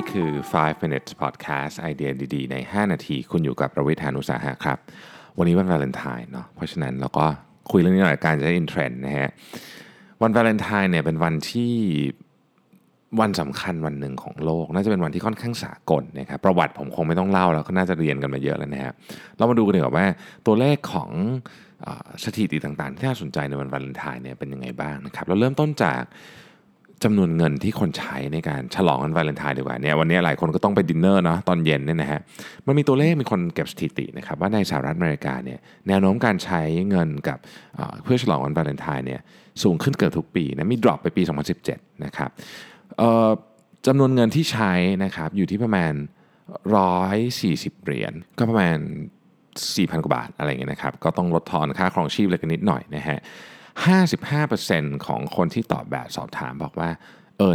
นี่คือ 5 minutes podcast ไอเดียดีๆใน5 นาทีคุณอยู่กับประวิทย์ หาญอุตสาหะครับวันนี้วันวาเลนไทน์เนาะเพราะฉะนั้นเราก็คุยเรื่องนี้หน่อยการจะได้อินเทรนด์นะฮะวันวาเลนไทน์เนี่ยเป็นวันที่วันสำคัญวันหนึ่งของโลกน่าจะเป็นวันที่ค่อนข้างสากลนะครับประวัติผมคงไม่ต้องเล่าแล้วก็น่าจะเรียนกันมาเยอะแล้วนะฮะเรามาดูกันดีกว่าตัวเลขของสถิติต่างๆที่น่าสนใจในวันวาเลนไทน์เนี่ยเป็นยังไงบ้างนะครับเราเริ่มต้นจากจำนวนเงินที่คนใช้ในการฉลองวันวาเลนไทน์ดีกว่าเนี่ยวันนี้หลายคนก็ต้องไปดินเนอร์เนาะตอนเย็นเนี่ยนะฮะมันมีตัวเลขมีคนเก็บสถิตินะครับว่าในสหรัฐอเมริกาเนี่ยแนวโน้มการใช้เงินกับเพื่อฉลองวันวาเลนไทน์เนี่ยสูงขึ้นเกือบทุกปีนะมีดรอปไปปี2017นะครับจำนวนเงินที่ใช้นะครับอยู่ที่ประมาณ140เหรียญก็ประมาณ 4,000 กว่าบาทอะไรเงี้ยนะครับก็ต้องลดทอนค่าครองชีพอะไรกันนิดหน่อยนะฮะ55% ของคนที่ตอบแบบสอบถามบอกว่า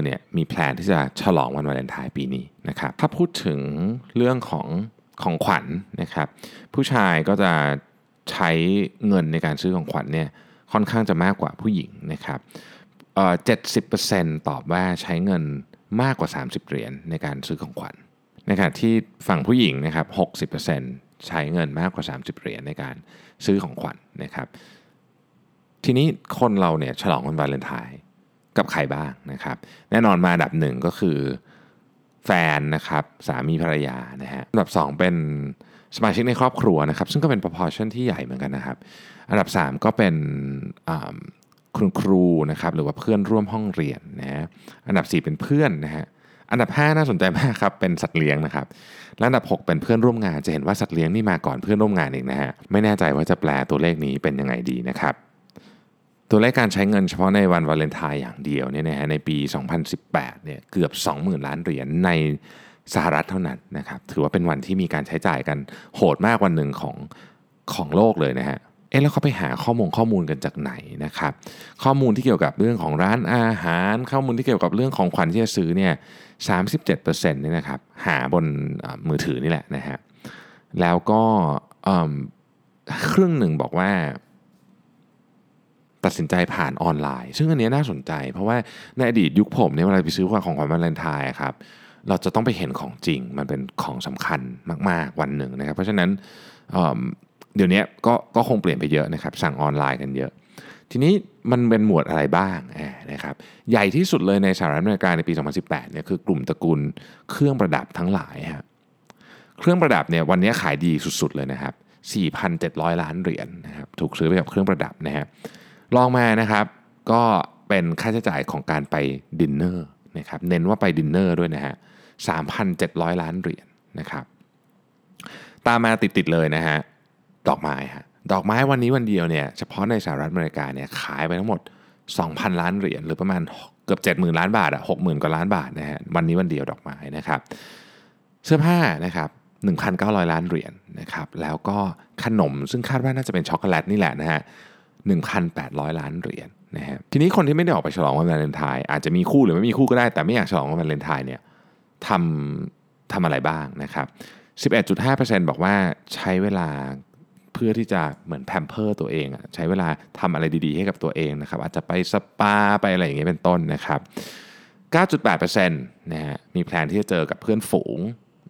เนี่ยมีแพลนที่จะฉลองวันวาเลนไทน์ปีนี้นะครับถ้าพูดถึงเรื่องของขวัญ นะครับผู้ชายก็จะใช้เงินในการซื้อของขวัญเนี่ยค่อนข้างจะมากกว่าผู้หญิงนะครับ70% ตอบว่าใช้เงินมากกว่า30เหรียญในการซื้อของขวัญนะครับที่ฝั่งผู้หญิงนะครับ 60% ใช้เงินมากกว่า30เหรียญในการซื้อของขวัญ นะครับทีนี้คนเราเนี่ยฉลองวันวาเลนไทน์กับใครบ้างนะครับแน่นอนมาอันดับหนึ่งก็คือแฟนนะครับสามีภรรยานะฮะอันดับสองเป็นสมาชิกในครอบครัวนะครับซึ่งก็เป็น proportion ที่ใหญ่เหมือนกันนะครับอันดับสามก็เป็นคุณครูนะครับหรือว่าเพื่อนร่วมห้องเรียนนะฮะอันดับสี่เป็นเพื่อนนะฮะอันดับ5น่าสนใจมากครับเป็นสัตว์เลี้ยงนะครับและอันดับ6เป็นเพื่อนร่วมงานจะเห็นว่าสัตว์เลี้ยงนี่มาก่อนเพื่อนร่วมงานอีกนะฮะไม่แน่ใจว่าจะแปลตัวเลขนี้เป็นยังไงดีนะครับตัวเลขการใช้เงินเฉพาะในวันวาเลนไทน์อย่างเดียวเนี่ยนะฮะในปี2018เนี่ยเกือบ 20,000 ล้านเหรียญในสหรัฐเท่านั้นนะครับถือว่าเป็นวันที่มีการใช้จ่ายกันโหดมากวันหนึ่งของโลกเลยนะฮะแล้วเขาไปหาข้อมูลกันจากไหนนะครับข้อมูลที่เกี่ยวกับเรื่องของร้านอาหารข้อมูลที่เกี่ยวกับเรื่องของขวัญที่จะซื้อเนี่ย 37% เนี่ยนะครับหาบนมือถือนี่แหละนะฮะแล้วก็ครึ่งหนึ่งบอกว่าตัดสินใจผ่านออนไลน์ซึ่งอันนี้น่าสนใจเพราะว่าในอดีตยุคผมเนี่ยเวลาไปซื้อของขวัญวาเลนไทน์ครับเราจะต้องไปเห็นของจริงมันเป็นของสำคัญมากๆวันหนึ่งนะครับเพราะฉะนั้นเดี๋ยวนี้ก็คงเปลี่ยนไปเยอะนะครับสั่งออนไลน์กันเยอะทีนี้มันเป็นหมวดอะไรบ้างนะครับใหญ่ที่สุดเลยในสหรัฐอเมริกาในปี2018เนี่ยคือกลุ่มตระกูลเครื่องประดับทั้งหลายฮะเครื่องประดับเนี่ยวันนี้ขายดีสุดๆเลยนะครับ 4,700 ล้านเหรียญ นะครับถูกซื้อไปกับเครื่องประดับนะฮะลองมานะครับก็เป็นค่าใช้จ่ายของการไปดินเนอร์นะครับเน้นว่าไปดินเนอร์ด้วยนะฮะ 3,700 ล้านเหรียญ นะครับตามมาติดๆเลยนะฮะดอกไม้ฮะดอกไม้วันนี้วันเดียวเนี่ยเฉพาะในสหรัฐอเมริกาเนี่ยขายไปทั้งหมด 2,000 ล้านเหรียญหรือประมาณเกือบ 70,000 ล้านบาท 60,000 กว่าล้านบาทนะฮะวันนี้วันเดียวดอกไม้นะครับเสื้อผ้านะครับ 1,900 ล้านเหรียญ นะครับแล้วก็ขนมซึ่งคาดว่าน่าจะเป็นช็อกโกแลตนี่แหละนะฮะ1,800 ล้านเหรียญ นะฮะทีนี้คนที่ไม่ได้ออกไปฉลองวันวาเลนไทน์อาจจะมีคู่หรือไม่มีคู่ก็ได้แต่ไม่อยากฉลองวันวาเลนไทน์เนี่ยทำอะไรบ้างนะครับ 11.5% บอกว่าใช้เวลาเพื่อที่จะเหมือนแพมเพอร์ตัวเองใช้เวลาทำอะไรดีๆให้กับตัวเองนะครับอาจจะไปสปาไปอะไรอย่างเงี้ยเป็นต้นนะครับ 9.8% นะฮะมีแพลนที่จะเจอกับเพื่อนฝูง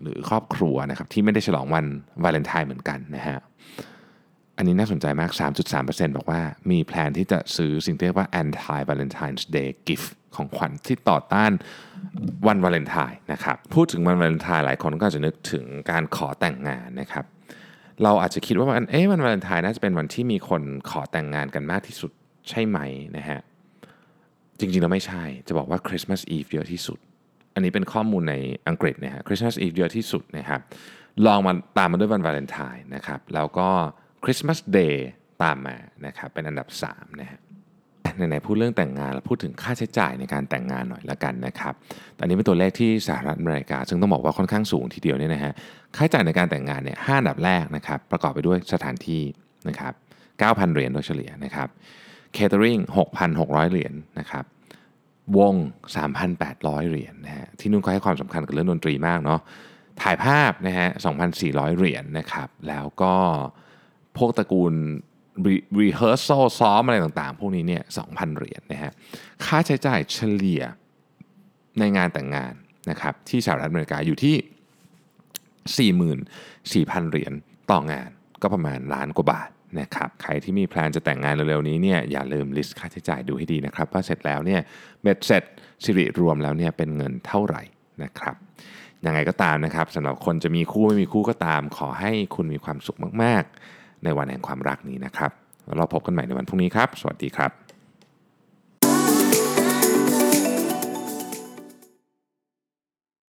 หรือครอบครัวนะครับที่ไม่ได้ฉลองวันวาเลนไทน์เหมือนกันนะฮะอันนี้น่าสนใจมาก 3.3% บอกว่ามีแพลนที่จะซื้อสิ่งที่เรียกว่า Anti Valentine's Day Gift ของขวัญที่ต่อต้านวันวาเลนไทน์นะครับพูดถึงวันวาเลนไทน์หลายคนก็จะนึกถึงการขอแต่งงานนะครับเราอาจจะคิดว่าวันวาเลนไทน์น่าจะเป็นวันที่มีคนขอแต่งงานกันมากที่สุดใช่ไหมนะฮะจริงๆแล้วไม่ใช่จะบอกว่า Christmas Eve เยอะที่สุดอันนี้เป็นข้อมูลในอังกฤษนะฮะ Christmas Eve เยอะที่สุดนะครับลองมาตามมาด้วยวันวาเลนไทน์นะครับแล้วก็ Christmas Day ตามมานะครับเป็นอันดับ3นะฮะไหนๆพูดเรื่องแต่งงานแล้วพูดถึงค่าใช้จ่ายในการแต่งงานหน่อยละกันนะครับตอนนี้เป็นตัวเลขที่สหรัฐอเมริกาซึ่งต้องบอกว่าค่อนข้างสูงทีเดียวเนี่ยนะฮะค่าใช้จ่ายในการแต่งงานเนี่ย5อันดับแรกนะครับประกอบไปด้วยสถานที่นะครับ 9,000 เหรียญโดยเฉลี่ยนะครับ Catering 6,600 เหรียญนะครับวง 3,800 เหรียญนะฮะที่นู่นก็ให้ความสำคัญกับเรื่องดนตรีมากเนาะถ่ายภาพนะฮะ 2,400 เหรียญ นะครับแล้วก็พวกตระกูลrehearsal ซ้อมอะไรต่างๆพวกนี้เนี่ย 2,000 เหรียญนะฮะค่าใช้จ่ายเฉลี่ยในงานแต่งงาน นะครับที่สหรัฐอเมริกาอยู่ที่ 44,000 เหรียญต่องานก็ประมาณ1,000,000 กว่าบาทนะครับใครที่มีแพลนจะแต่งงานเร็วๆนี้เนี่ยอย่าลืมลิสต์ค่าใช้จ่ายดูให้ดีนะครับว่าเสร็จแล้วเนี่ยเบ็ดเสร็จสิริรวมแล้วเนี่ยเป็นเงินเท่าไหร่นะครับยังไงก็ตามนะครับสำหรับคนจะมีคู่ไม่มีคู่ก็ตามขอให้คุณมีความสุขมากๆในวันแห่งความรักนี้นะครับเราพบกันใหม่ในวันพรุ่งนี้ครับสวัสดีครับ